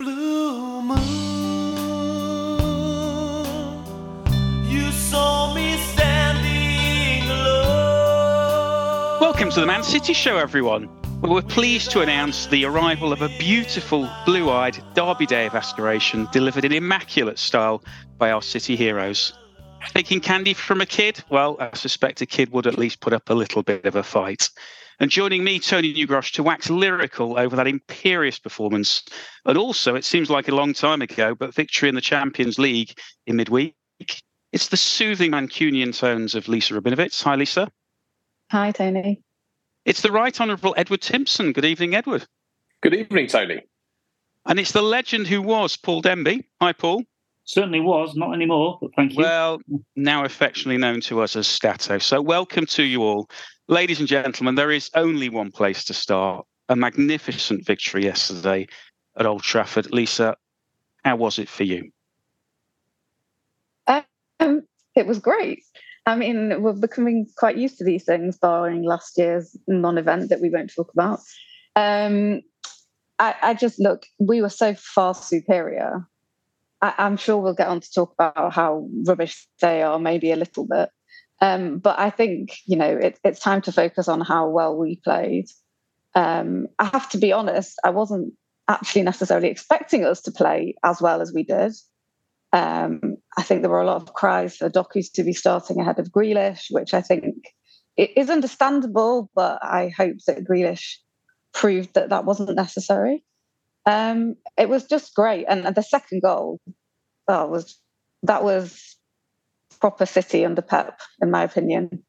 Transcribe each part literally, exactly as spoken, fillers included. Blue moon, you saw me standing alone. Welcome to the Man City Show, everyone. We're pleased to announce the arrival of a beautiful, blue-eyed Derby Day of aspiration delivered in immaculate style by our City heroes. Taking candy from a kid? Well, I suspect a kid would at least put up a little bit of a fight. And joining me, Tony Newgrosh, to wax lyrical over that imperious performance. And also, it seems like a long time ago, but victory in the Champions League in midweek. It's the soothing Mancunian tones of Lisa Rabinowitz. Hi, Lisa. Hi, Tony. It's the Right Honourable Edward Timpson. Good evening, Edward. Good evening, Tony. And it's the legend who was Paul Demby. Hi, Paul. Certainly was, not anymore, but thank you. Well, now affectionately known to us as Stato. So welcome to you all. Ladies and gentlemen, there is only one place to start. A magnificent victory yesterday at Old Trafford. Lisa, how was it for you? Um, it was great. I mean, we're becoming quite used to these things, barring last year's non-event that we won't talk about. Um, I, I just, look, we were so far superior. I, I'm sure we'll get on to talk about how rubbish they are, maybe a little bit. Um, but I think, you know, it, it's time to focus on how well we played. Um, I have to be honest, I wasn't actually necessarily expecting us to play as well as we did. Um, I think there were a lot of cries for Docu to be starting ahead of Grealish, which I think is understandable, but I hope that Grealish proved that that wasn't necessary. Um, it was just great. And, and the second goal, oh, was that was... proper City under Pep, in my opinion.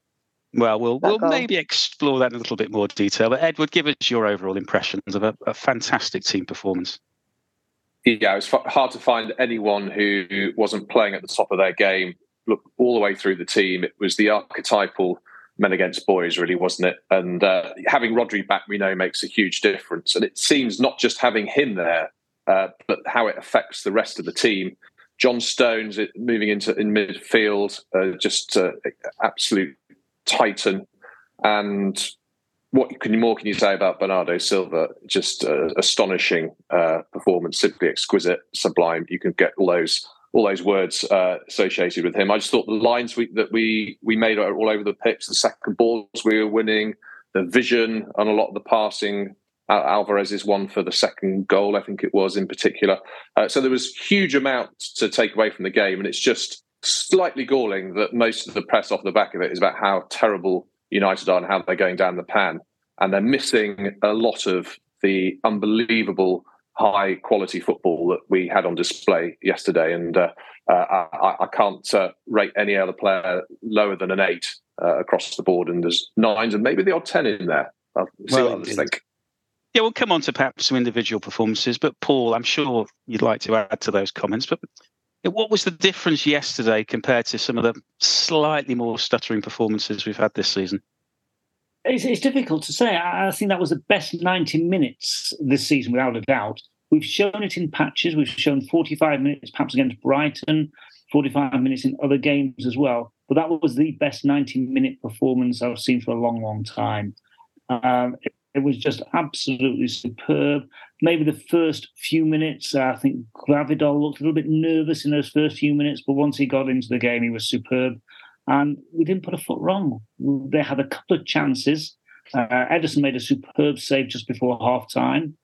Well, we'll, we'll maybe explore that in a little bit more detail. But Edward, give us your overall impressions of a, a fantastic team performance. Yeah, it's hard to find anyone who wasn't playing at the top of their game. Look, all the way through the team, it was the archetypal men against boys, really, wasn't it? And uh, having Rodri back, we know, makes a huge difference. And it seems not just having him there, uh, but how it affects the rest of the team. John Stones moving into in midfield, uh, just uh, absolute titan. And what can, more can you say about Bernardo Silva? Just uh, astonishing uh, performance, simply exquisite, sublime. You can get all those all those words uh, associated with him. I just thought the lines we, that we we made all over the pitch, the second balls we were winning, the vision on a lot of the passing. Alvarez is one for the second goal, I think it was, in particular. Uh, so there was huge amount to take away from the game, and it's just slightly galling that most of the press off the back of it is about how terrible United are and how they're going down the pan. And they're missing a lot of the unbelievable high-quality football that we had on display yesterday. And uh, uh, I, I can't uh, rate any other player lower than an eight uh, across the board, and there's nines and maybe the odd ten in there. I'll see well, what others think. Yeah, we'll come on to perhaps some individual performances, but Paul, I'm sure you'd like to add to those comments. But what was the difference yesterday compared to some of the slightly more stuttering performances we've had this season? It's, it's difficult to say. I think that was the best ninety minutes this season, without a doubt. We've shown it in patches. We've shown forty-five minutes perhaps against Brighton, forty-five minutes in other games as well. But that was the best ninety-minute performance I've seen for a long, long time. Um, it, it was just absolutely superb. Maybe the first few minutes, I think Gvardiol looked a little bit nervous in those first few minutes, but once he got into the game, he was superb. And we didn't put a foot wrong. They had a couple of chances. Uh, Edison made a superb save just before half-time.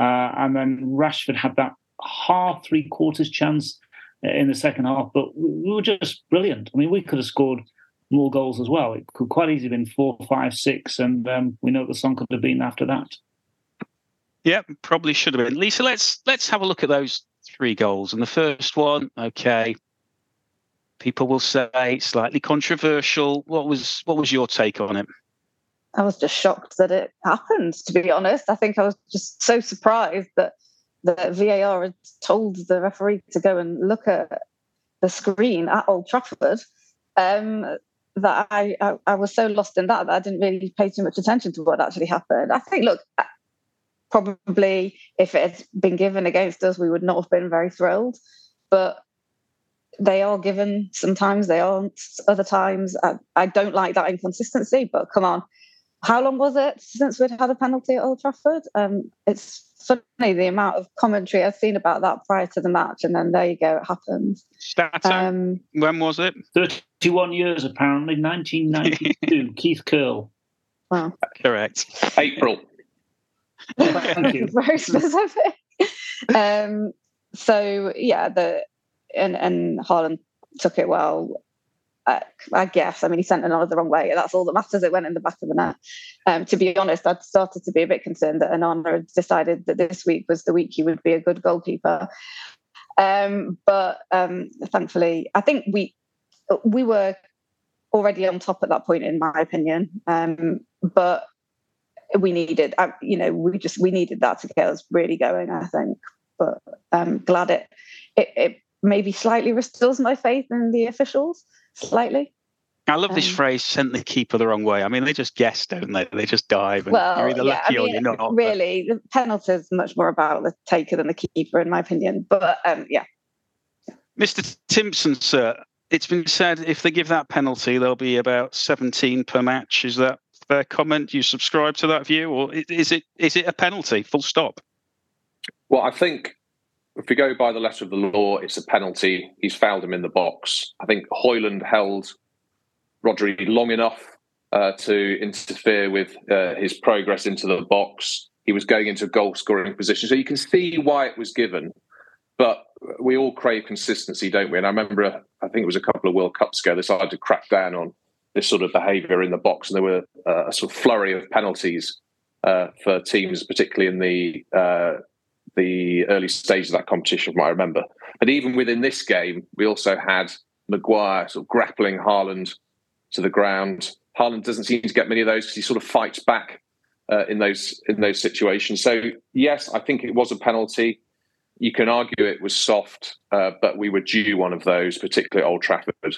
Uh, and then Rashford had that half, three-quarters chance in the second half. But we were just brilliant. I mean, we could have scored more goals as well. It could quite easily have been four, five, six. And um, we know what the song could have been after that. Yeah, probably should have been. Lisa, let's let's have a look at those three goals. And the first one, okay, people will say slightly controversial. What was what was your take on it? I was just shocked that it happened, to be honest. I think I was just so surprised that, that V A R had told the referee to go and look at the screen at Old Trafford um, that I, I, I was so lost in that that I didn't really pay too much attention to what actually happened. I think, look, probably if it had been given against us, we would not have been very thrilled. But they are given sometimes, they aren't other times. I, I don't like that inconsistency, but come on. How long was it since we'd had a penalty at Old Trafford? Um, it's funny the amount of commentary I've seen about that prior to the match, and then there you go, it happens. Um, when was it? thirty-one years, apparently, nineteen ninety-two. Keith Curl. Wow. Correct. April. Thank you. Very specific. um, so, yeah, the and, and Haaland took it well. Uh, I guess. I mean, he sent Onana the wrong way. That's all that matters. It went in the back of the net. Um, to be honest, I'd started to be a bit concerned that Onana had decided that this week was the week he would be a good goalkeeper. Um, but um, thankfully, I think we we were already on top at that point, in my opinion. Um, but we needed, uh, you know, we just we needed that to get us really going, I think. But I'm glad it it, it maybe slightly restores my faith in the officials. Slightly. I love um, this phrase, sent the keeper the wrong way. I mean, they just guess, don't they? They just dive. And well, you're either yeah, lucky I mean, or you're not. Really, the penalty is much more about the taker than the keeper, in my opinion. But, um, yeah. Mister Timpson, sir, it's been said if they give that penalty, there'll be about seventeen per match. Is that a fair comment? Do you subscribe to that view? Or is it is it a penalty, full stop? Well, I think... if we go by the letter of the law, it's a penalty. He's fouled him in the box. I think Højlund held Rodri long enough uh, to interfere with uh, his progress into the box. He was going into a goal-scoring position. So you can see why it was given. But we all crave consistency, don't we? And I remember, uh, I think it was a couple of World Cups ago, they started to crack down on this sort of behaviour in the box. And there were uh, a sort of flurry of penalties uh, for teams, particularly in the... Uh, the early stages of that competition, from what I remember. But even within this game, we also had Maguire sort of grappling Haaland to the ground. Haaland doesn't seem to get many of those because he sort of fights back uh, in those in those situations. So, yes, I think it was a penalty. You can argue it was soft, uh, but we were due one of those, particularly at Old Trafford.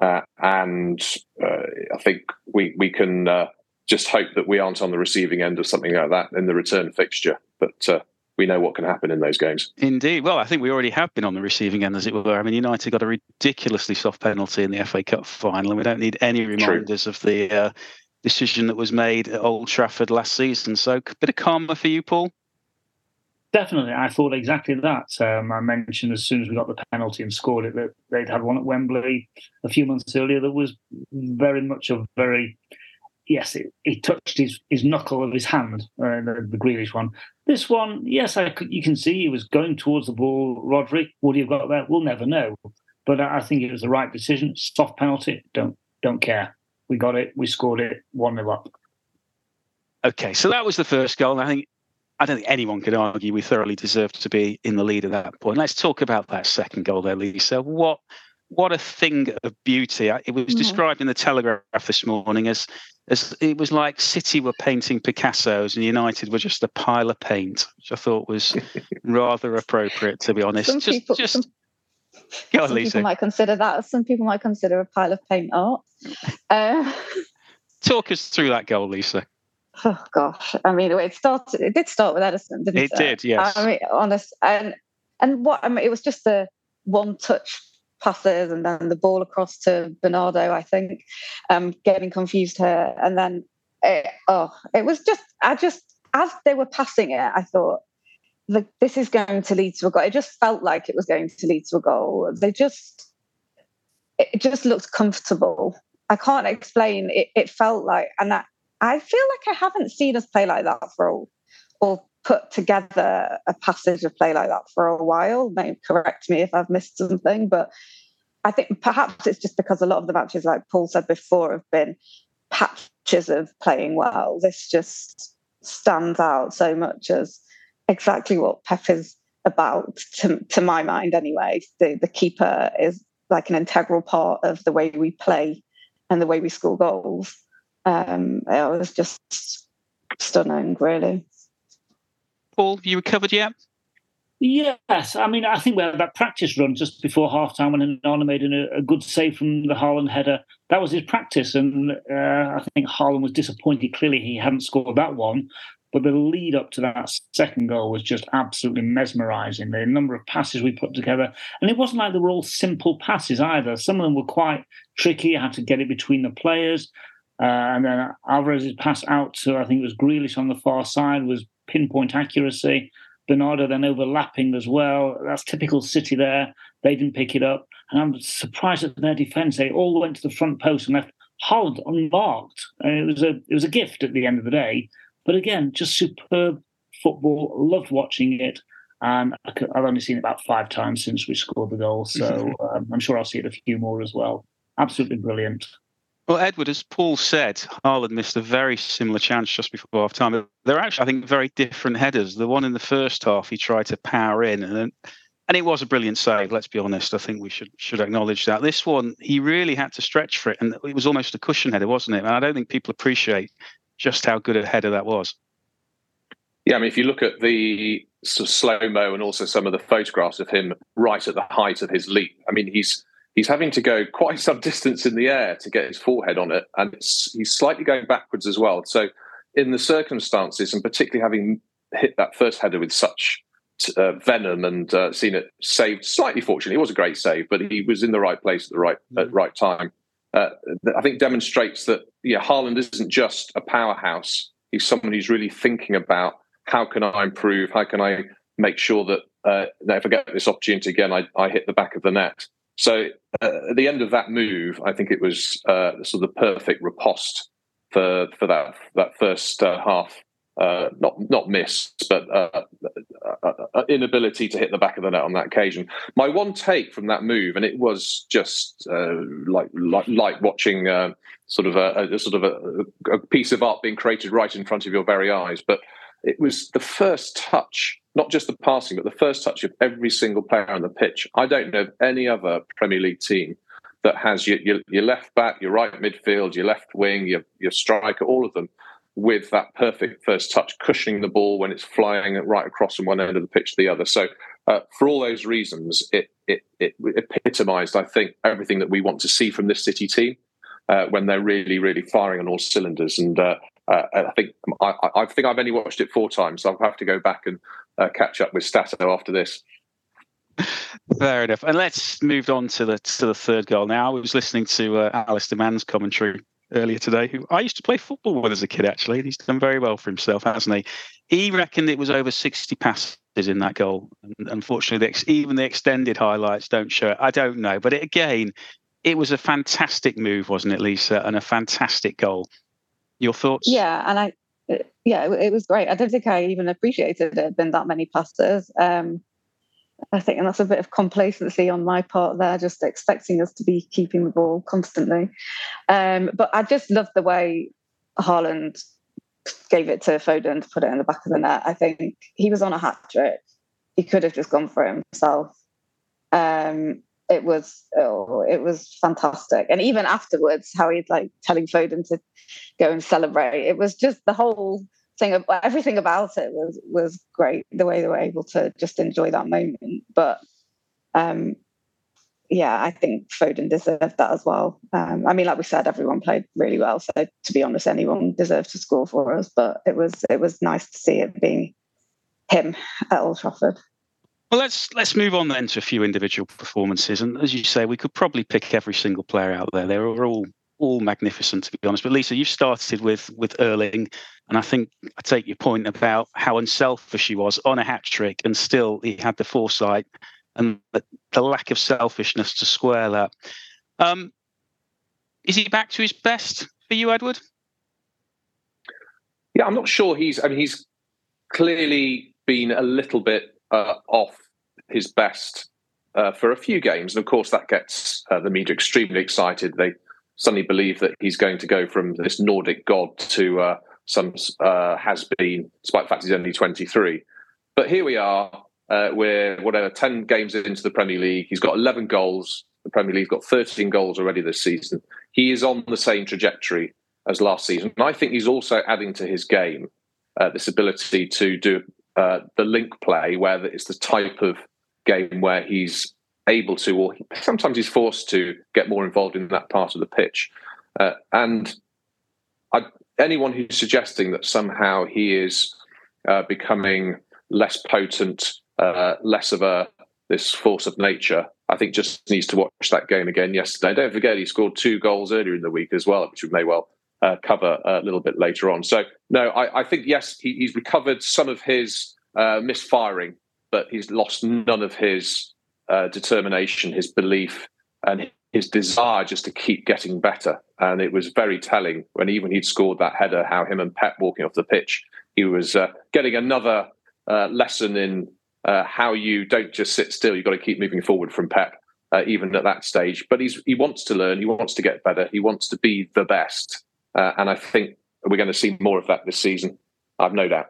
Uh, and uh, I think we, we can uh, just hope that we aren't on the receiving end of something like that in the return fixture. But... Uh, we know what can happen in those games. Indeed. Well, I think we already have been on the receiving end, as it were. I mean, United got a ridiculously soft penalty in the F A Cup final, and we don't need any reminders True. of the uh, decision that was made at Old Trafford last season. So a bit of karma for you, Paul. Definitely. I thought exactly that. Um, I mentioned as soon as we got the penalty and scored it that they'd had one at Wembley a few months earlier that was very much a very... Yes, it, it touched his, his knuckle of his hand, uh, the, the Grealish one. This one, yes, I could, you can see he was going towards the ball. Rodri, would he have got there? We'll never know. But I think it was the right decision. Soft penalty, don't don't care. We got it, we scored it, one nil up. OK, so that was the first goal. I think I don't think anyone could argue we thoroughly deserved to be in the lead at that point. Let's talk about that second goal there, Lisa. What, what a thing of beauty. It was mm-hmm. described in the Telegraph this morning as... As it was like City were painting Picassos and United were just a pile of paint, which I thought was rather appropriate, to be honest. Some just, people, just... Some, Go on, some Lisa. People might consider that. Some people might consider a pile of paint art. Uh... Talk us through that goal, Lisa. oh gosh, I mean, it started. It did start with Edison, didn't it? It did, yes. I mean, honest, and and what I mean, it was just the one touch passes, and then the ball across to Bernardo, I think, um, getting confused her, and then it, oh, it was just, I just as they were passing it, I thought, the, this is going to lead to a goal. It just felt like it was going to lead to a goal. They just, it just looked comfortable. I can't explain. It, it felt like, and that, I feel like I haven't seen us play like that for all, or put together a passage of play like that for a while. Maybe correct me if I've missed something, but I think perhaps it's just because a lot of the matches, like Paul said before, have been patches of playing well. This just stands out so much as exactly what Pep is about, to, to my mind anyway. The, the keeper is like an integral part of the way we play and the way we score goals. Um, it was just stunning, really. Paul, you recovered yet? Yes. I mean, I think we had that practice run just before half-time when Onana made a, a good save from the Haaland header. That was his practice, and uh, I think Haaland was disappointed. Clearly, he hadn't scored that one, but the lead-up to that second goal was just absolutely mesmerising. The number of passes we put together, and it wasn't like they were all simple passes either. Some of them were quite tricky. I had to get it between the players. Uh, and then Alvarez's pass out to, I think it was Grealish on the far side, was pinpoint accuracy. Bernardo then overlapping as well. That's typical City there. They didn't pick it up. And I'm surprised at their defence. They all went to the front post and left Højlund unmarked. And it was a it was a gift at the end of the day. But again, just superb football. Loved watching it. And I've only seen it about five times since we scored the goal. So um, I'm sure I'll see it a few more as well. Absolutely brilliant. Well, Edward, as Paul said, Haaland missed a very similar chance just before half-time. They're actually, I think, very different headers. The one in the first half, he tried to power in, and and it was a brilliant save, let's be honest. I think we should should acknowledge that. This one, he really had to stretch for it, and it was almost a cushion header, wasn't it? And I don't think people appreciate just how good a header that was. Yeah, I mean, if you look at the sort of slow-mo and also some of the photographs of him right at the height of his leap, I mean, he's... He's having to go quite some distance in the air to get his forehead on it, and it's, he's slightly going backwards as well. So in the circumstances, and particularly having hit that first header with such uh, venom and uh, seen it saved slightly, fortunately, it was a great save, but he was in the right place at the right, at right time. Uh, I think demonstrates that yeah, Haaland isn't just a powerhouse. He's someone who's really thinking about how can I improve, how can I make sure that uh, if I get this opportunity again, I, I hit the back of the net. So uh, at the end of that move, I think it was uh, sort of the perfect riposte for for that that first uh, half, uh, not not miss, but uh, uh, uh, inability to hit the back of the net on that occasion. My one take from that move, and it was just uh, like, like like watching uh, sort of a, a sort of a, a piece of art being created right in front of your very eyes, but it was the first touch. Not just the passing, but the first touch of every single player on the pitch. I don't know of any other Premier League team that has your, your, your left back, your right midfield, your left wing, your, your striker, all of them with that perfect first touch, cushioning the ball when it's flying right across from one end of the pitch to the other. So uh, for all those reasons, it, it, it epitomised, I think, everything that we want to see from this City team uh, when they're really, really firing on all cylinders. And uh, uh, I think I, I think I've only watched it four times, so I'll have to go back and Uh, catch up with Stato after this. Fair enough. And let's move on to the to the third goal now. I was listening to uh, Alistair Mann's commentary earlier today, who I used to play football with as a kid, actually. He's done very well for himself, hasn't he? He reckoned it was over sixty passes in that goal. And unfortunately, the ex- even the extended highlights don't show it. I don't know. But it, again, it was a fantastic move, wasn't it, Lisa? And a fantastic goal. Your thoughts? Yeah, and I... Yeah, it was great. I don't think I even appreciated there had been that many passes. Um, I think, and that's a bit of complacency on my part there, just expecting us to be keeping the ball constantly. Um, but I just loved the way Haaland gave it to Foden to put it in the back of the net. I think he was on a hat trick. He could have just gone for it himself. Um, it was oh, it was fantastic. And even afterwards, how he'd like telling Foden to go and celebrate. It was just the whole thing of everything about it was was great. The way they were able to just enjoy that moment. But um, yeah, I think Foden deserved that as well. Um, I mean, like we said, everyone played really well. So to be honest, anyone deserved to score for us. But it was it was nice to see it being him at Old Trafford. Well, let's let's move on then to a few individual performances. And as you say, we could probably pick every single player out there. They were all all magnificent, to be honest. But Lisa, you started with with Erling, and I think I take your point about how unselfish he was on a hat trick, and still he had the foresight and the, the lack of selfishness to square that. Um, is he back to his best for you, Edward? Yeah, I'm not sure. He's I mean, he's clearly been a little bit Uh, off his best uh, for a few games. And of course, that gets uh, the media extremely excited. They suddenly believe that he's going to go from this Nordic god to uh, some uh, has-been, despite the fact he's only twenty-three. But here we are. Uh, we're, whatever, ten games into the Premier League. He's got eleven goals. The Premier League's got thirteen goals already this season. He is on the same trajectory as last season. And I think he's also adding to his game uh, this ability to do Uh, the link play, where it's the type of game where he's able to, or he, sometimes he's forced to get more involved in that part of the pitch. Uh, and I, anyone who's suggesting that somehow he is uh, becoming less potent, uh, less of a this force of nature, I think just needs to watch that game again yesterday. Don't forget, he scored two goals earlier in the week as well, which we may well Uh, cover a little bit later on. So, no, I, I think, yes, he, he's recovered some of his uh, misfiring, but he's lost none of his uh, determination, his belief, and his desire just to keep getting better. And it was very telling when even he'd scored that header, how him and Pep walking off the pitch, he was uh, getting another uh, lesson in uh, how you don't just sit still, you've got to keep moving forward from Pep. Uh, even at that stage. But he's, he wants to learn, he wants to get better, he wants to be the best. Uh, and I think we're going to see more of that this season. I've no doubt.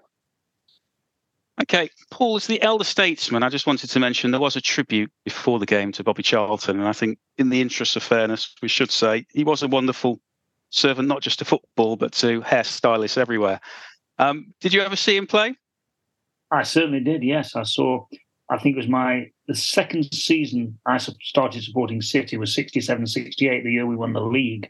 OK, Paul, as the elder statesman, I just wanted to mention there was a tribute before the game to Bobby Charlton. And I think in the interest of fairness, we should say he was a wonderful servant, not just to football, but to hairstylists everywhere. Um, did you ever see him play? I certainly did, yes. I saw, I think it was my the second season I started supporting City was sixty-seven sixty-eight, the year we won the league.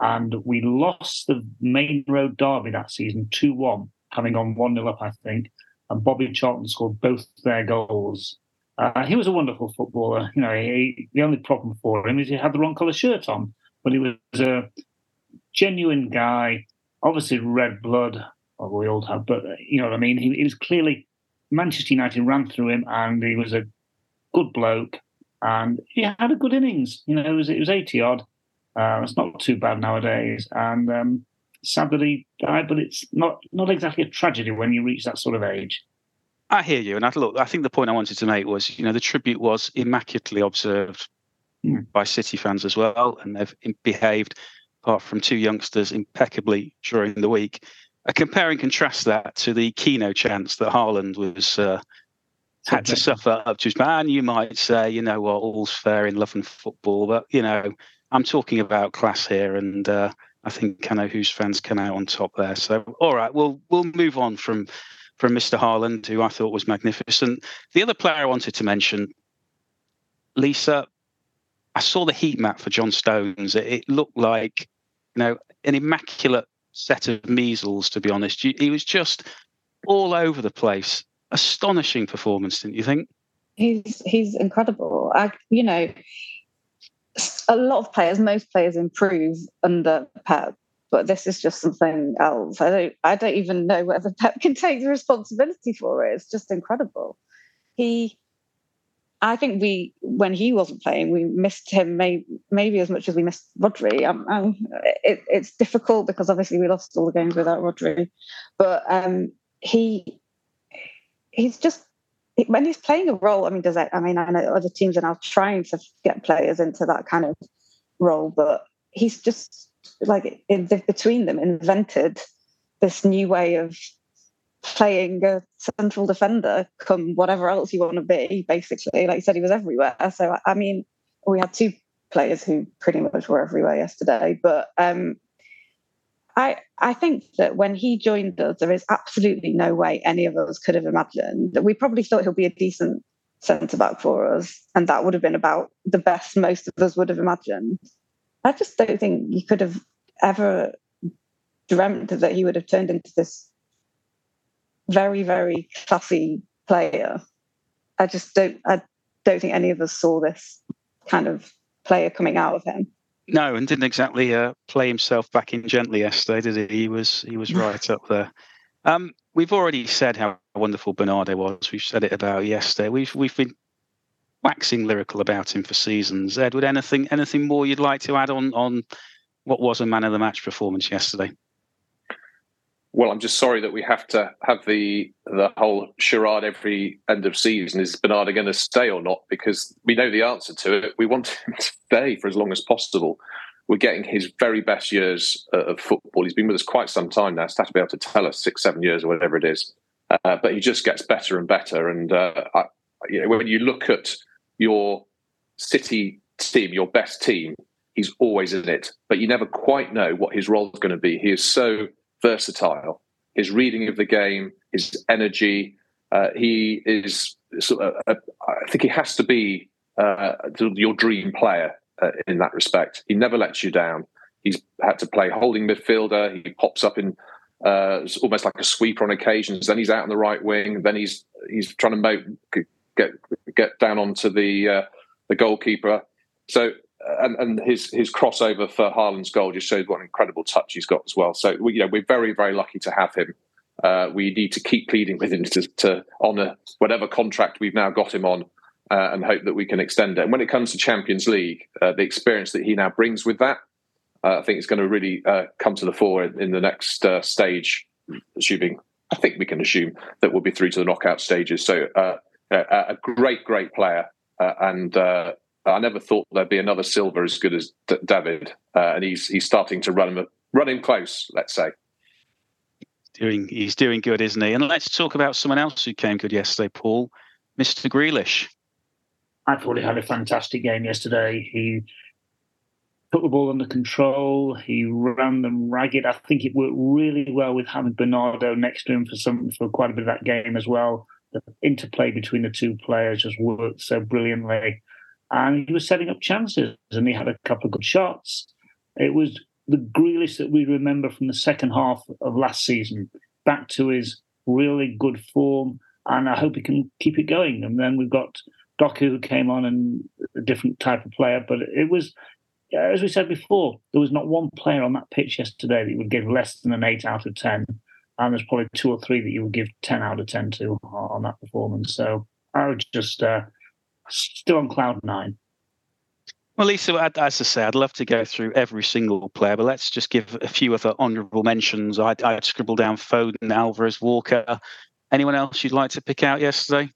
And we lost the Main Road derby that season two one, coming on one nil up, I think. And Bobby Charlton scored both their goals. Uh, he was a wonderful footballer. You know, he, the only problem for him is he had the wrong colour shirt on. But he was a genuine guy, obviously red blood, well, we all have, but you know what I mean? He, he was clearly, Manchester United ran through him, and he was a good bloke. And he had a good innings. You know, it was, it was eighty-odd. Uh, it's not too bad nowadays, and um, sad that he died, but it's not not exactly a tragedy when you reach that sort of age. I hear you, and I, look, I think the point I wanted to make was, you know, the tribute was immaculately observed mm. by City fans as well, and they've behaved, apart from two youngsters, impeccably during the week. I compare and contrast that to the keynote chants that Haaland was uh, had to suffer up to his man. You might say, you know what, well, all's fair in love and football, but you know. I'm talking about class here, and uh, I think I know whose fans come out on top there. So, all right, we'll we'll move on from from Mister Haaland, who I thought was magnificent. The other player I wanted to mention, Lisa, I saw the heat map for John Stones. It, it looked like, you know, an immaculate set of measles. To be honest, he was just all over the place. Astonishing performance, didn't you think? He's he's incredible. I, you know. A lot of players, most players improve under Pep, but this is just something else. I don't, I don't even know whether Pep can take the responsibility for it. It's just incredible. He, I think we, when he wasn't playing, we missed him may, maybe as much as we missed Rodri. Um, um, it, it's difficult because obviously we lost all the games without Rodri, but um, he, he's just. When he's playing a role, I mean, does I, I mean, I know other teams are now trying to get players into that kind of role, but he's just like in the, between them invented this new way of playing a central defender, come whatever else you want to be. Basically, like you said, he was everywhere. So I mean, we had two players who pretty much were everywhere yesterday, but um, I I think that when he joined us, there is absolutely no way any of us could have imagined that. We probably thought he'll be a decent centre-back for us, and that would have been about the best most of us would have imagined. I just don't think you could have ever dreamt that he would have turned into this very, very classy player. I just don't, I don't think any of us saw this kind of player coming out of him. No, and didn't exactly uh, play himself back in gently yesterday, did he? He was, he was right up there. Um, we've already said how wonderful Bernardo was. We've said it about yesterday. We've we've been waxing lyrical about him for seasons. Edward, anything anything more you'd like to add on on what was a man of the match performance yesterday? Well, I'm just sorry that we have to have the the whole charade every end of season. Is Bernardo going to stay or not? Because we know the answer to it. We want him to stay for as long as possible. We're getting his very best years uh, of football. He's been with us quite some time now. He's had to be able to tell us six, seven years or whatever it is. Uh, but he just gets better and better. And uh, I, you know, when you look at your City team, your best team, he's always in it. But you never quite know what his role is going to be. He is so versatile. His reading of the game, his energy. Uh, he is, sort of a, I think he has to be uh, your dream player uh, in that respect. He never lets you down. He's had to play holding midfielder. He pops up in uh, almost like a sweeper on occasions. Then he's out on the right wing. Then he's he's trying to mope, get get down onto the uh, the goalkeeper. So. And, and his his crossover for Haaland's goal just shows what an incredible touch he's got as well. So we, you know, we're very, very lucky to have him. Uh, we need to keep pleading with him to, to honour whatever contract we've now got him on uh, and hope that we can extend it. And when it comes to Champions League, uh, the experience that he now brings with that, uh, I think it's going to really uh, come to the fore in, in the next uh, stage, assuming, I think we can assume, that we'll be through to the knockout stages. So uh, a, a great, great player uh, and... Uh, I never thought there'd be another Silva as good as D- David, uh, and he's he's starting to run him run him close. Let's say doing he's doing good, isn't he? And let's talk about someone else who came good yesterday, Paul, Mister Grealish. I thought he had a fantastic game yesterday. He put the ball under control. He ran them ragged. I think it worked really well with having Bernardo next to him for some for quite a bit of that game as well. The interplay between the two players just worked so brilliantly. And he was setting up chances, and he had a couple of good shots. It was the Grealish that we remember from the second half of last season, back to his really good form, and I hope he can keep it going. And then we've got Doku, who came on, and a different type of player. But it was, as we said before, there was not one player on that pitch yesterday that you would give less than an eight out of ten. And there's probably two or three that you would give ten out of ten to on that performance. So I would just... Uh, Still on cloud nine. Well, Lisa, as I say, I'd love to go through every single player, but let's just give a few other honourable mentions. I'd, I'd scribble down Foden, Alvarez, Walker. Anyone else you'd like to pick out yesterday?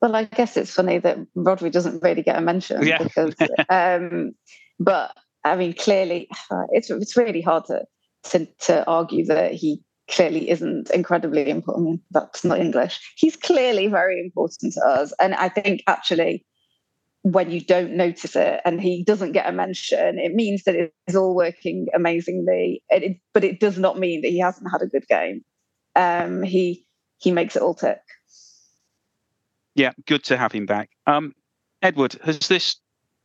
Well, I guess it's funny that Rodri doesn't really get a mention. Yeah. Because, um, but, I mean, clearly, it's it's really hard to, to, to argue that he clearly isn't incredibly important. That's not English. He's clearly very important to us. And I think actually when you don't notice it and he doesn't get a mention, it means that it's all working amazingly. It, but it does not mean that he hasn't had a good game. Um, he he makes it all tick. Yeah, good to have him back. Um, Edward, has this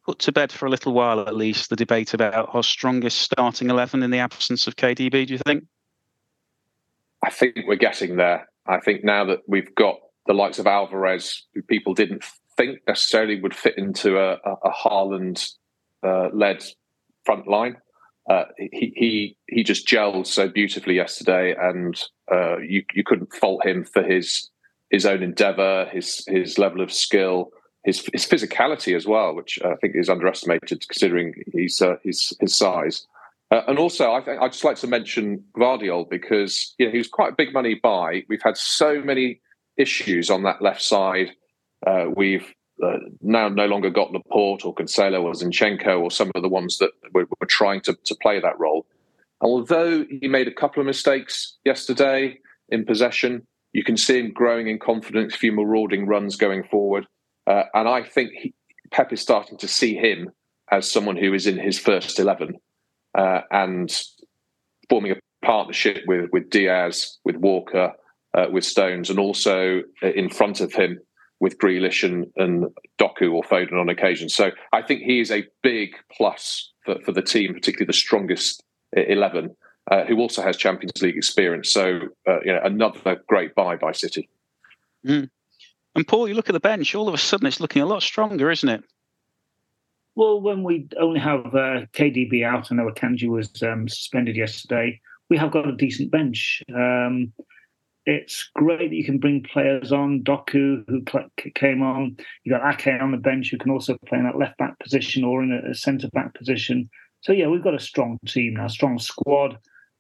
put to bed for a little while at least the debate about our strongest starting eleven in the absence of K D B, do you think? I think we're getting there. I think now that we've got the likes of Alvarez, who people didn't think necessarily would fit into a, a Haaland-led uh, front line, uh, he, he he just gelled so beautifully yesterday, and uh, you you couldn't fault him for his his own endeavour, his his level of skill, his his physicality as well, which I think is underestimated considering his uh, his his size. Uh, and also, I think I'd just like to mention Gvardiol because you know, he was quite a big money buy. We've had so many issues on that left side. Uh, we've uh, now no longer got Laporte or Cancelo or Zinchenko or some of the ones that were, were trying to, to play that role. Although he made a couple of mistakes yesterday in possession, you can see him growing in confidence, a few marauding runs going forward. Uh, and I think he, Pep is starting to see him as someone who is in his first eleven. Uh, and forming a partnership with with Diaz, with Walker, uh, with Stones, and also in front of him with Grealish and, and Doku or Foden on occasion. So I think he is a big plus for, for the team, particularly the strongest eleven, uh, who also has Champions League experience. So uh, you know, another great buy by City. Mm. And Paul, you look at the bench, all of a sudden it's looking a lot stronger, isn't it? Well, when we only have uh, K D B out, I know Akanji was um, suspended yesterday, we have got a decent bench. Um, it's great that you can bring players on. Doku, who came on. You've got Ake on the bench, who can also play in that left-back position or in a centre-back position. So, yeah, we've got a strong team now, strong squad.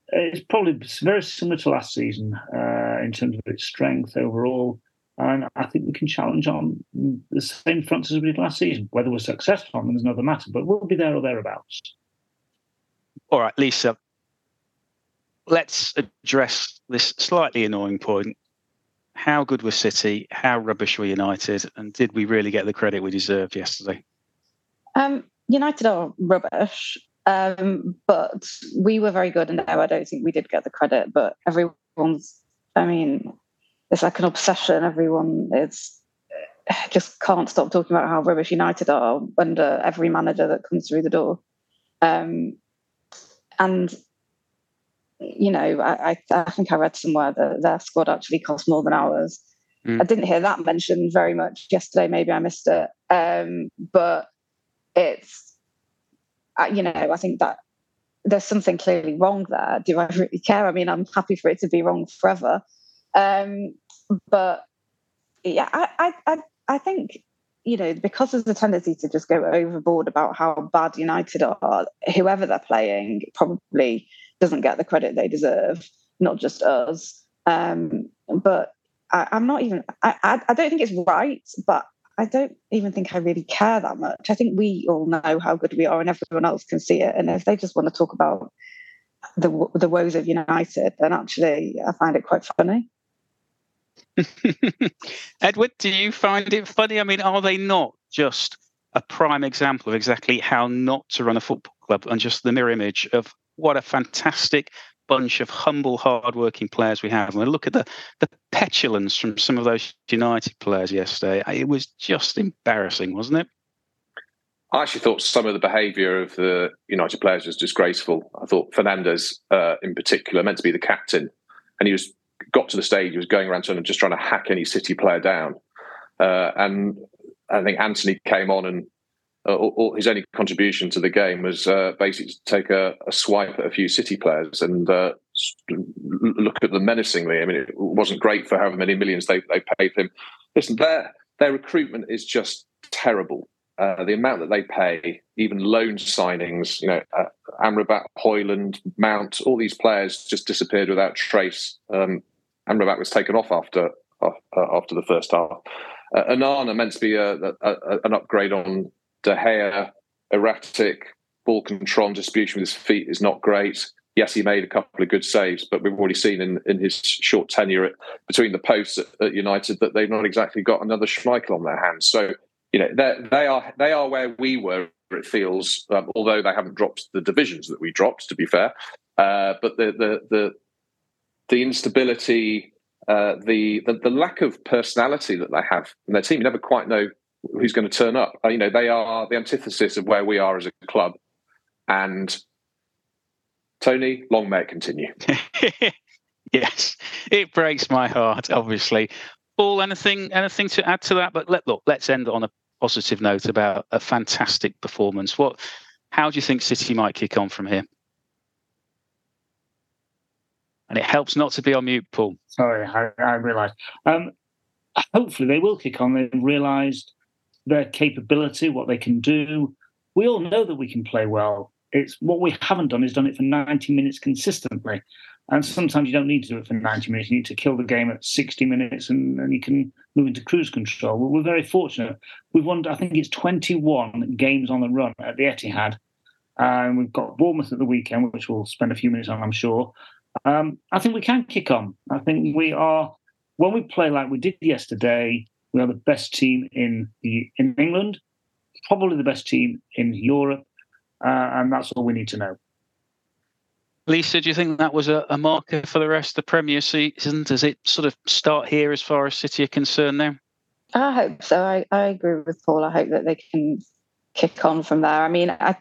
It's probably very similar to last season uh, in terms of its strength overall. And I think we can challenge on the same fronts as we did last season. Whether we're successful on them is another matter, but we'll be there or thereabouts. All right, Lisa, let's address this slightly annoying point. How good was City? How rubbish were United? And did we really get the credit we deserved yesterday? Um, United are rubbish, um, but we were very good. And now I don't think we did get the credit, but everyone's, I mean... it's like an obsession. Everyone is just can't stop talking about how rubbish United are under every manager that comes through the door. Um, and, you know, I, I think I read somewhere that their squad actually costs more than ours. Mm. I didn't hear that mentioned very much yesterday. Maybe I missed it. Um, but it's, you know, I think that there's something clearly wrong there. Do I really care? I mean, I'm happy for it to be wrong forever. Um, but yeah, I, I, I think, you know, because there's a tendency to just go overboard about how bad United are, whoever they're playing probably doesn't get the credit they deserve, not just us. Um, but I, I'm not even, I, I, I don't think it's right, but I don't even think I really care that much. I think we all know how good we are and everyone else can see it. And if they just want to talk about the, the woes of United, then actually I find it quite funny. Edward, do you find it funny? I mean, are they not just a prime example of exactly how not to run a football club and just the mirror image of what a fantastic bunch of humble, hard-working players we have? And look at the, the petulance from some of those United players yesterday. It was just embarrassing, wasn't it? I actually thought some of the behaviour of the United players was disgraceful. I thought Fernandes, uh, in particular, meant to be the captain, and he was got to the stage, he was going around and just trying to hack any City player down. Uh, and I think Anthony came on and uh, all, all his only contribution to the game was uh, basically to take a, a swipe at a few City players and uh, look at them menacingly. I mean, it wasn't great for however many millions they, they paid him. Listen, their, their recruitment is just terrible. Uh, the amount that they pay, even loan signings, you know, uh, Amrabat, Højlund, Mount, all these players just disappeared without trace. Um, Amrabat was taken off after uh, after the first half. Uh, Onana meant to be a, a, a, an upgrade on De Gea, erratic, ball control and distribution with his feet is not great. Yes, he made a couple of good saves, but we've already seen in, in his short tenure at, between the posts at, at United that they've not exactly got another Schmeichel on their hands. So, you know, they are they are where we were, it feels, um, although they haven't dropped the divisions that we dropped, to be fair. Uh, but the... the, the The instability, uh, the, the the lack of personality that they have in their team, you never quite know who's going to turn up. You know, they are the antithesis of where we are as a club. And Tony, long may it continue. Yes, it breaks my heart, obviously. Paul, anything, anything to add to that? But let, look, let's end on a positive note about a fantastic performance. What? How do you think City might kick on from here? And it helps not to be on mute, Paul. Sorry, I, I realised. Um, hopefully they will kick on. They've realised their capability, what they can do. We all know that we can play well. It's what we haven't done is done it for ninety minutes consistently. And sometimes you don't need to do it for ninety minutes. You need to kill the game at sixty minutes and, and you can move into cruise control. Well, we're very fortunate. We've won, I think it's twenty-one games on the run at the Etihad. And we've got Bournemouth at the weekend, which we'll spend a few minutes on, I'm sure. Um, I think we can kick on. I think we are, when we play like we did yesterday, we are the best team in the, in England, probably the best team in Europe, uh, and that's all we need to know. Lisa, do you think that was a, a marker for the rest of the Premier season? Does it sort of start here as far as City are concerned now? I hope so. I, I agree with Paul. I hope that they can kick on from there. I mean, I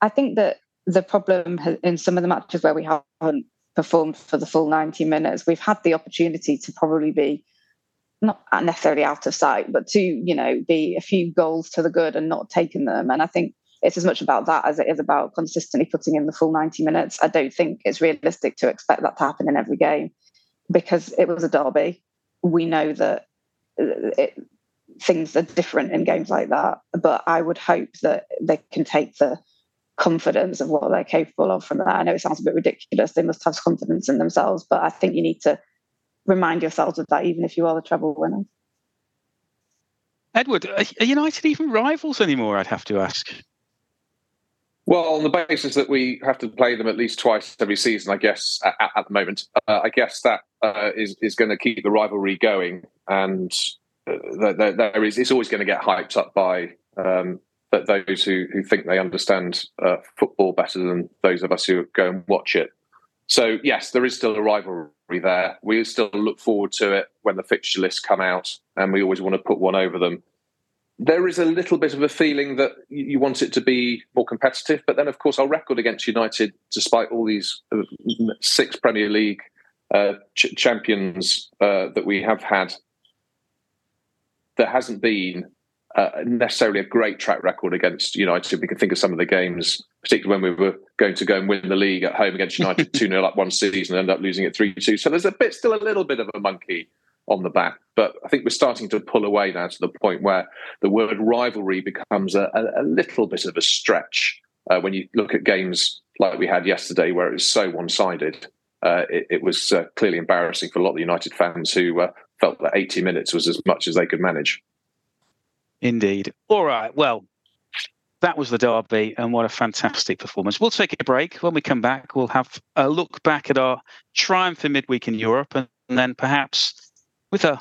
I think that the problem in some of the matches where we haven't performed for the full ninety minutes, we've had the opportunity to probably be not necessarily out of sight, but to, you know, be a few goals to the good and not taking them. And I think it's as much about that as it is about consistently putting in the full ninety minutes. I don't think it's realistic to expect that to happen in every game, because it was a derby. We know that it, things are different in games like that, but I would hope that they can take the confidence of what they're capable of from that. I know it sounds a bit ridiculous. They must have confidence in themselves, but I think you need to remind yourselves of that, even if you are the treble winners. Edward, are United even rivals anymore, I'd have to ask? Well, on the basis that we have to play them at least twice every season, I guess, at, at the moment, uh, I guess that uh, is, is going to keep the rivalry going. And uh, there, there is, it's always going to get hyped up by um, those who, who think they understand uh, football better than those of us who go and watch it. So, yes, there is still a rivalry there. We still look forward to it when the fixture lists come out, and we always want to put one over them. There is a little bit of a feeling that you want it to be more competitive. But then, of course, our record against United, despite all these six Premier League uh, ch- champions uh, that we have had, there hasn't been uh, necessarily a great track record against United. We can think of some of the games, particularly when we were going to go and win the league at home against United two nil up one season and end up losing it three two. So there's a bit, still a little bit of a monkey on the back. But I think we're starting to pull away now to the point where the word rivalry becomes a, a little bit of a stretch. Uh, when you look at games like we had yesterday, where it was so one-sided, uh, it, it was uh, clearly embarrassing for a lot of United fans who uh, felt that eighty minutes was as much as they could manage. Indeed. All right. Well, that was the derby, and what a fantastic performance. We'll take a break. When we come back, we'll have a look back at our triumph in midweek in Europe, and then perhaps, with a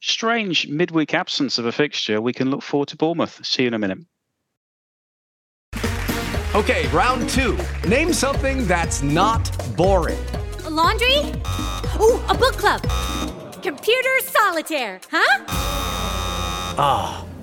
strange midweek absence of a fixture, we can look forward to Bournemouth. See you in a minute. Okay, round two. Name something that's not boring. A laundry? Ooh, a book club. Computer solitaire, huh? Ah, oh,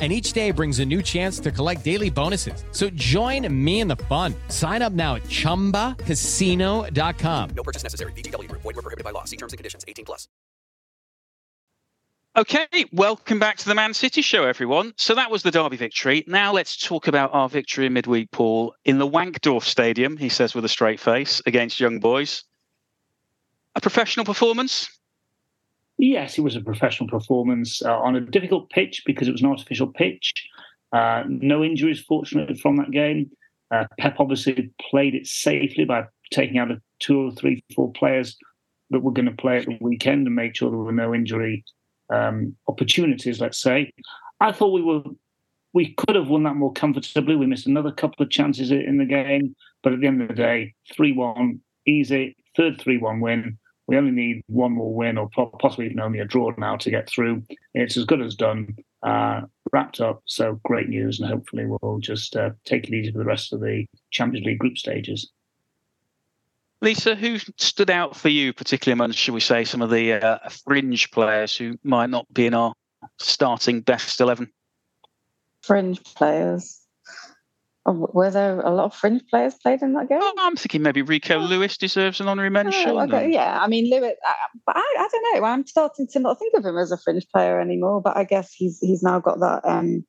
and each day brings a new chance to collect daily bonuses. So join me in the fun. Sign up now at Chumba Casino dot com. No purchase necessary. V G W. Void where prohibited by law. See terms and conditions. eighteen plus. Okay, welcome back to the Man City Show, everyone. So that was the derby victory. Now let's talk about our victory in midweek, Paul, in the Wankdorf Stadium, he says with a straight face, against Young Boys. A professional performance? Yes, it was a professional performance uh, on a difficult pitch because it was an artificial pitch. Uh, no injuries, fortunately, from that game. Uh, Pep obviously played it safely by taking out a two or three, four players that were going to play at the weekend and make sure there were no injury um, opportunities, let's say. I thought we were we could have won that more comfortably. We missed another couple of chances in the game, but at the end of the day, three one, easy, third three one win. We only need one more win or possibly even only a draw now to get through. It's as good as done, uh, wrapped up, so great news, and hopefully we'll just uh, take it easy for the rest of the Champions League group stages. Lisa, who stood out for you, particularly among, shall we say, some of the uh, fringe players who might not be in our starting best eleven? Fringe players. Were there a lot of fringe players played in that game? Oh, I'm thinking maybe Rico Lewis deserves an honorary mention. Oh, okay. Yeah, I mean, Lewis, I, but I, I don't know. I'm starting to not think of him as a fringe player anymore, but I guess he's he's now got that, um,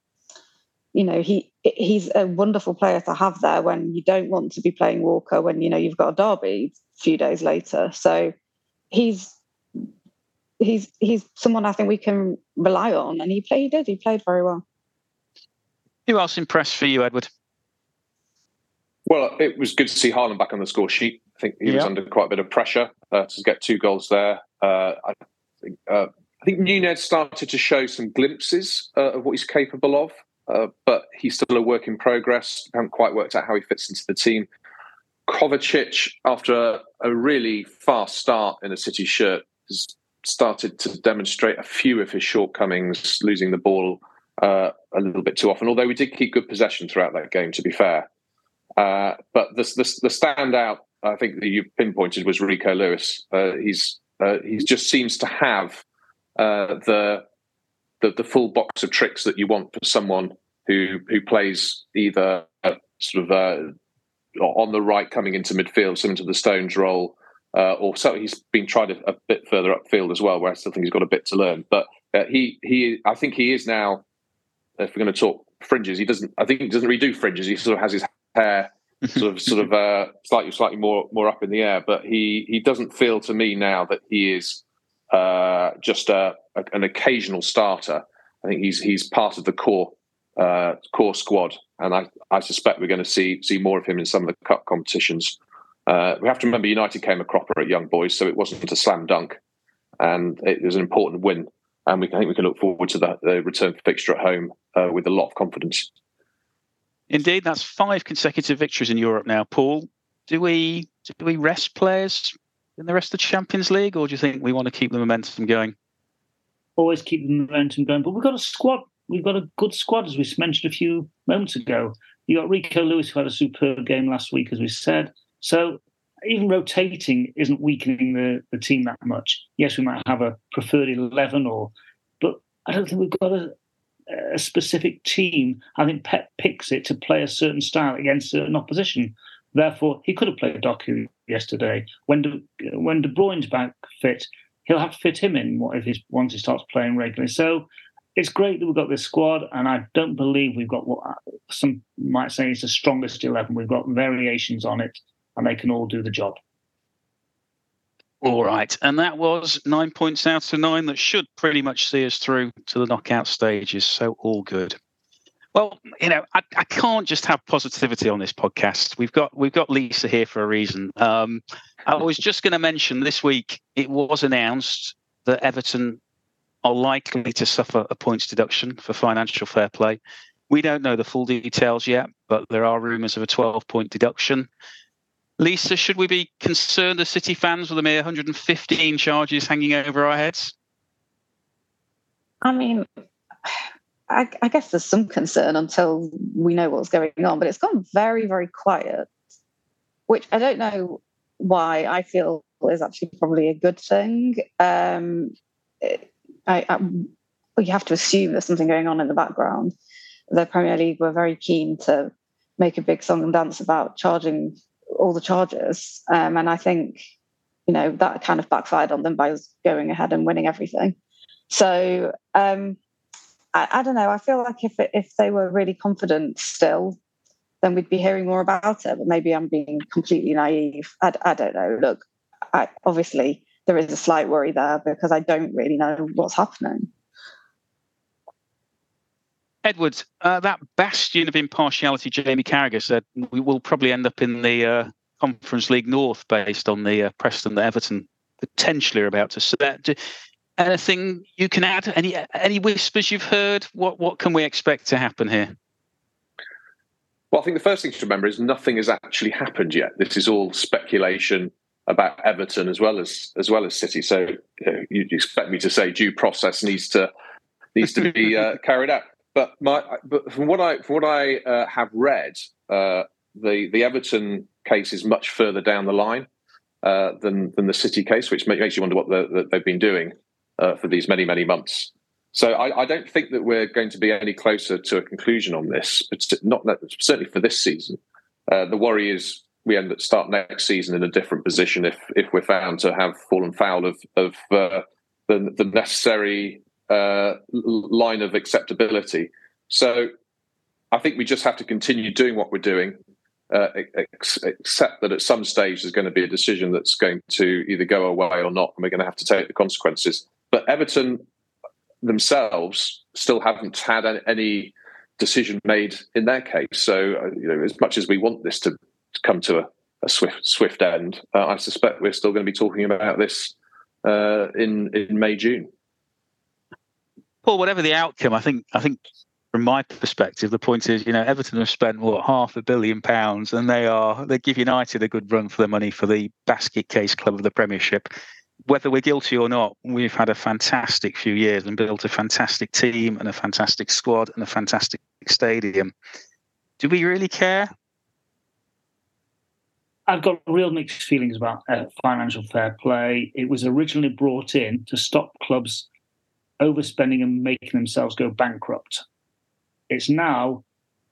you know, he he's a wonderful player to have there when you don't want to be playing Walker, when, you know, you've got a derby a few days later. So he's he's he's someone I think we can rely on, and he, play, he did. He played very well. Who else impressed for you, Edward? Well, it was good to see Haaland back on the score sheet. I think he yeah. was under quite a bit of pressure uh, to get two goals there. Uh, I, think, uh, I think Nunez started to show some glimpses uh, of what he's capable of, uh, but he's still a work in progress. Haven't quite worked out how he fits into the team. Kovacic, after a, a really fast start in a City shirt, has started to demonstrate a few of his shortcomings, losing the ball uh, a little bit too often, although we did keep good possession throughout that game, to be fair. Uh, but the, the, the standout, I think, that you pinpointed was Rico Lewis. Uh, he's uh, he just seems to have uh, the, the the full box of tricks that you want for someone who who plays either uh, sort of uh, on the right coming into midfield, similar to the Stones role, uh, or so he's been tried a, a bit further upfield as well, where I still think he's got a bit to learn. But uh, he he I think he is now. If we're going to talk fringes, he doesn't. I think he doesn't really do fringes. He sort of has his hair sort of sort of uh, slightly slightly more more up in the air, but he he doesn't feel to me now that he is uh, just a, a, an occasional starter. I think he's he's part of the core uh, core squad, and I, I suspect we're going to see see more of him in some of the cup competitions. Uh, we have to remember United came a cropper at Young Boys, so it wasn't a slam dunk, and it was an important win. And we I think we can look forward to the, the return fixture at home uh, with a lot of confidence. Indeed, that's five consecutive victories in Europe now. Paul, do we do we rest players in the rest of the Champions League, or do you think we want to keep the momentum going? Always keep the momentum going, but we've got a squad. We've got a good squad, as we mentioned a few moments ago. You got Rico Lewis, who had a superb game last week, as we said. So even rotating isn't weakening the, the team that much. Yes, we might have a preferred eleven, or but I don't think we've got a. a specific team. I think Pep picks it to play a certain style against certain opposition. Therefore, he could have played Doku yesterday. When De, when De Bruyne's back fit, he'll have to fit him in what if he's, once he starts playing regularly. So it's great that we've got this squad, and I don't believe we've got what some might say is the strongest eleven. We've got variations on it, and they can all do the job. All right. And that was nine points out of nine that should pretty much see us through to the knockout stages. So all good. Well, you know, I, I can't just have positivity on this podcast. We've got we've got Lisa here for a reason. Um, I was just going to mention this week it was announced that Everton are likely to suffer a points deduction for financial fair play. We don't know the full details yet, but there are rumours of a twelve-point deduction. Lisa, should we be concerned as City fans with a mere one hundred fifteen charges hanging over our heads? I mean, I, I guess there's some concern until we know what's going on, but it's gone very, very quiet, which I don't know why. I feel is actually probably a good thing. Um, I, I, you have to assume there's something going on in the background. The Premier League were very keen to make a big song and dance about charging all the charges, um, and I think, you know, that kind of backfired on them by going ahead and winning everything. So um, I, I don't know. I feel like if it, if they were really confident still, then we'd be hearing more about it. But maybe I'm being completely naive. I, I don't know. Look, I, obviously there is a slight worry there because I don't really know what's happening. Edward, uh, that bastion of impartiality, Jamie Carragher, said we will probably end up in the uh, Conference League North based on the uh, precedent that Everton potentially are about to set. Do, anything you can add? Any any whispers you've heard? What what can we expect to happen here? Well, I think the first thing to remember is nothing has actually happened yet. This is all speculation about Everton as well as as well as City. So you know, you'd expect me to say due process needs to needs to be uh, carried out. But my, but from what I from what I uh, have read, uh, the the Everton case is much further down the line uh, than than the City case, which makes you wonder what the, the, they've been doing uh, for these many many months. So I, I don't think that we're going to be any closer to a conclusion on this. It's not that, certainly for this season. Uh, the worry is we end up start next season in a different position if if we're found to have fallen foul of of uh, the, the necessary uh, line of acceptability. So I think we just have to continue doing what we're doing, uh, ex- except that at some stage there's going to be a decision that's going to either go away or not, and we're going to have to take the consequences. But Everton themselves still haven't had any decision made in their case. So, you know, as much as we want this to come to a, a swift, swift end, uh, I suspect we're still going to be talking about this uh, in in May, June. Well, whatever the outcome, I think, I think from my perspective, the point is, you know, Everton have spent what half a billion pounds, and they are they give United a good run for their money for the basket case club of the Premiership. Whether we're guilty or not, we've had a fantastic few years and built a fantastic team and a fantastic squad and a fantastic stadium. Do we really care? I've got real mixed feelings about uh, financial fair play. It was originally brought in to stop clubs overspending and making themselves go bankrupt. It's now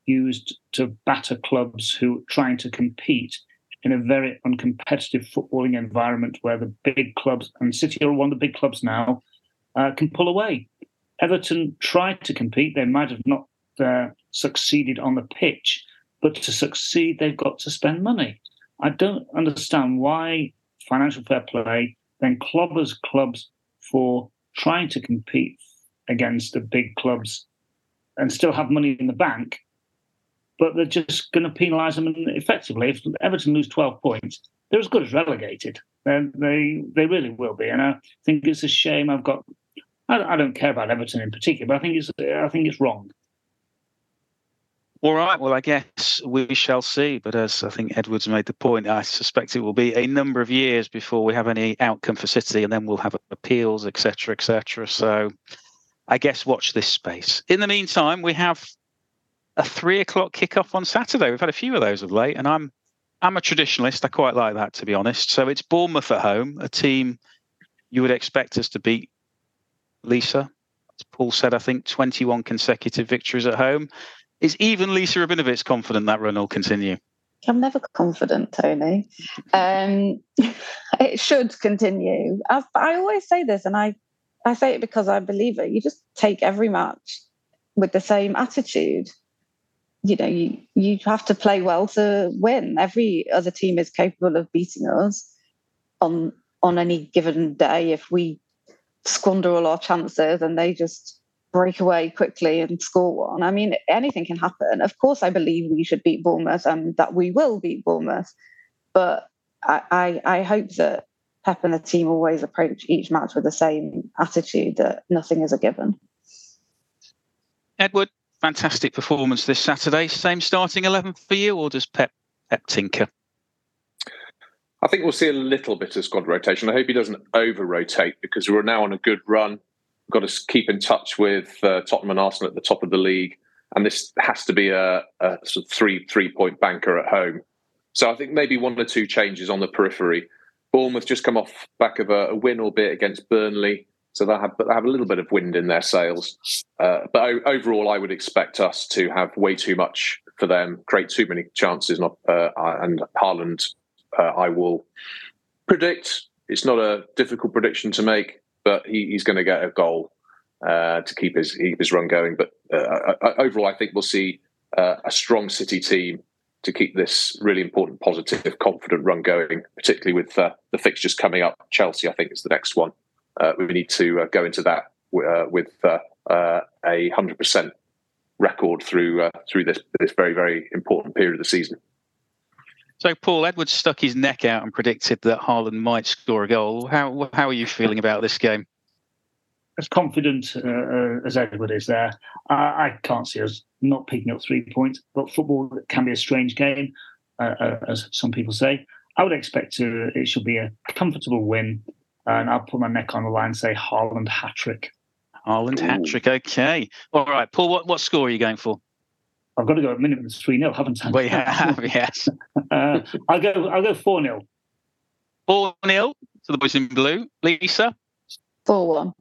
used to batter clubs who are trying to compete in a very uncompetitive footballing environment where the big clubs, and City are one of the big clubs now, uh, can pull away. Everton tried to compete. They might have not uh, succeeded on the pitch, but to succeed, they've got to spend money. I don't understand why financial fair play then clobbers clubs for trying to compete against the big clubs and still have money in the bank, but they're just going to penalise them. And effectively, if Everton lose twelve points, they're as good as relegated. And they they really will be. And I think it's a shame. I've got. I, I don't care about Everton in particular, but I think it's I think it's wrong. All right. Well, I guess we shall see. But as I think Edwards made the point, I suspect it will be a number of years before we have any outcome for City, and then we'll have appeals, et cetera, et cetera. So, I guess watch this space. In the meantime, we have a three o'clock kickoff on Saturday. We've had a few of those of late, and I'm I'm a traditionalist. I quite like that, to be honest. So it's Bournemouth at home, a team you would expect us to beat, Lisa. As Paul said, I think twenty-one consecutive victories at home. Is even Lisa Rabinowitz confident that run will continue? I'm never confident, Tony. Um, it should continue. I've, I always say this, and I, I say it because I believe it. You just take every match with the same attitude. You know, you, you have to play well to win. Every other team is capable of beating us on on any given day if we squander all our chances and they just break away quickly and score one. I mean, anything can happen. Of course, I believe we should beat Bournemouth and that we will beat Bournemouth. But I, I, I hope that Pep and the team always approach each match with the same attitude that nothing is a given. Edward? Fantastic performance this Saturday. Same starting eleven for you, or does Pep, Pep tinker? I think we'll see a little bit of squad rotation. I hope he doesn't over-rotate because we're now on a good run. We've got to keep in touch with uh, Tottenham and Arsenal at the top of the league. And this has to be a, a sort of three, three-point banker at home. So I think maybe one or two changes on the periphery. Bournemouth just come off back of a, a win, albeit against Burnley. So they'll have, they'll have a little bit of wind in their sails. Uh, but o- overall, I would expect us to have way too much for them, create too many chances. Not, uh, and Haaland, uh, I will predict. It's not a difficult prediction to make, but he, he's going to get a goal uh, to keep his, keep his run going. But uh, I, I, overall, I think we'll see uh, a strong City team to keep this really important, positive, confident run going, particularly with uh, the fixtures coming up. Chelsea, I think, is the next one. Uh, we need to uh, go into that uh, with uh, uh, a one hundred percent record through uh, through this this very, very important period of the season. So, Paul, Edwards stuck his neck out and predicted that Haaland might score a goal. How how are you feeling about this game? As confident uh, as Edward is there, I, I can't see us not picking up three points. But football can be a strange game, uh, as some people say. I would expect to, it should be a comfortable win. And I'll put my neck on the line and say Haaland hat-trick. Haaland hat-trick, okay. All right, Paul, what, what score are you going for? I've got to go at minimum three nil, haven't I? Well, you have, yes. uh, I'll go I'll go four nil. four nil to the boys in blue. Lisa? four one.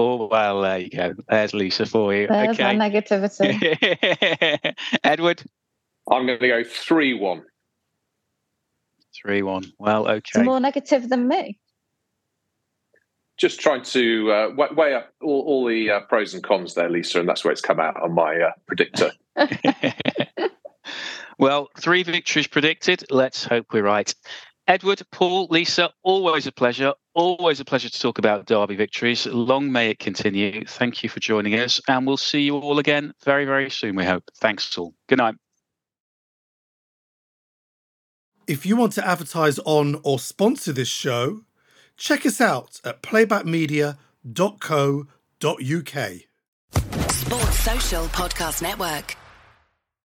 Oh, well, there you go. There's Lisa for you. There's okay. My negativity. Edward? I'm going to go three one. three one. Well, okay. It's more negative than me. Just trying to uh, weigh up all, all the uh, pros and cons there, Lisa, and that's where it's come out on my uh, predictor. Well, three victories predicted. Let's hope we're right. Edward, Paul, Lisa, always a pleasure. Always a pleasure to talk about derby victories. Long may it continue. Thank you for joining us, and we'll see you all again very, very soon, we hope. Thanks all. Good night. If you want to advertise on or sponsor this show, check us out at playback media dot co dot U K. Sports Social Podcast Network.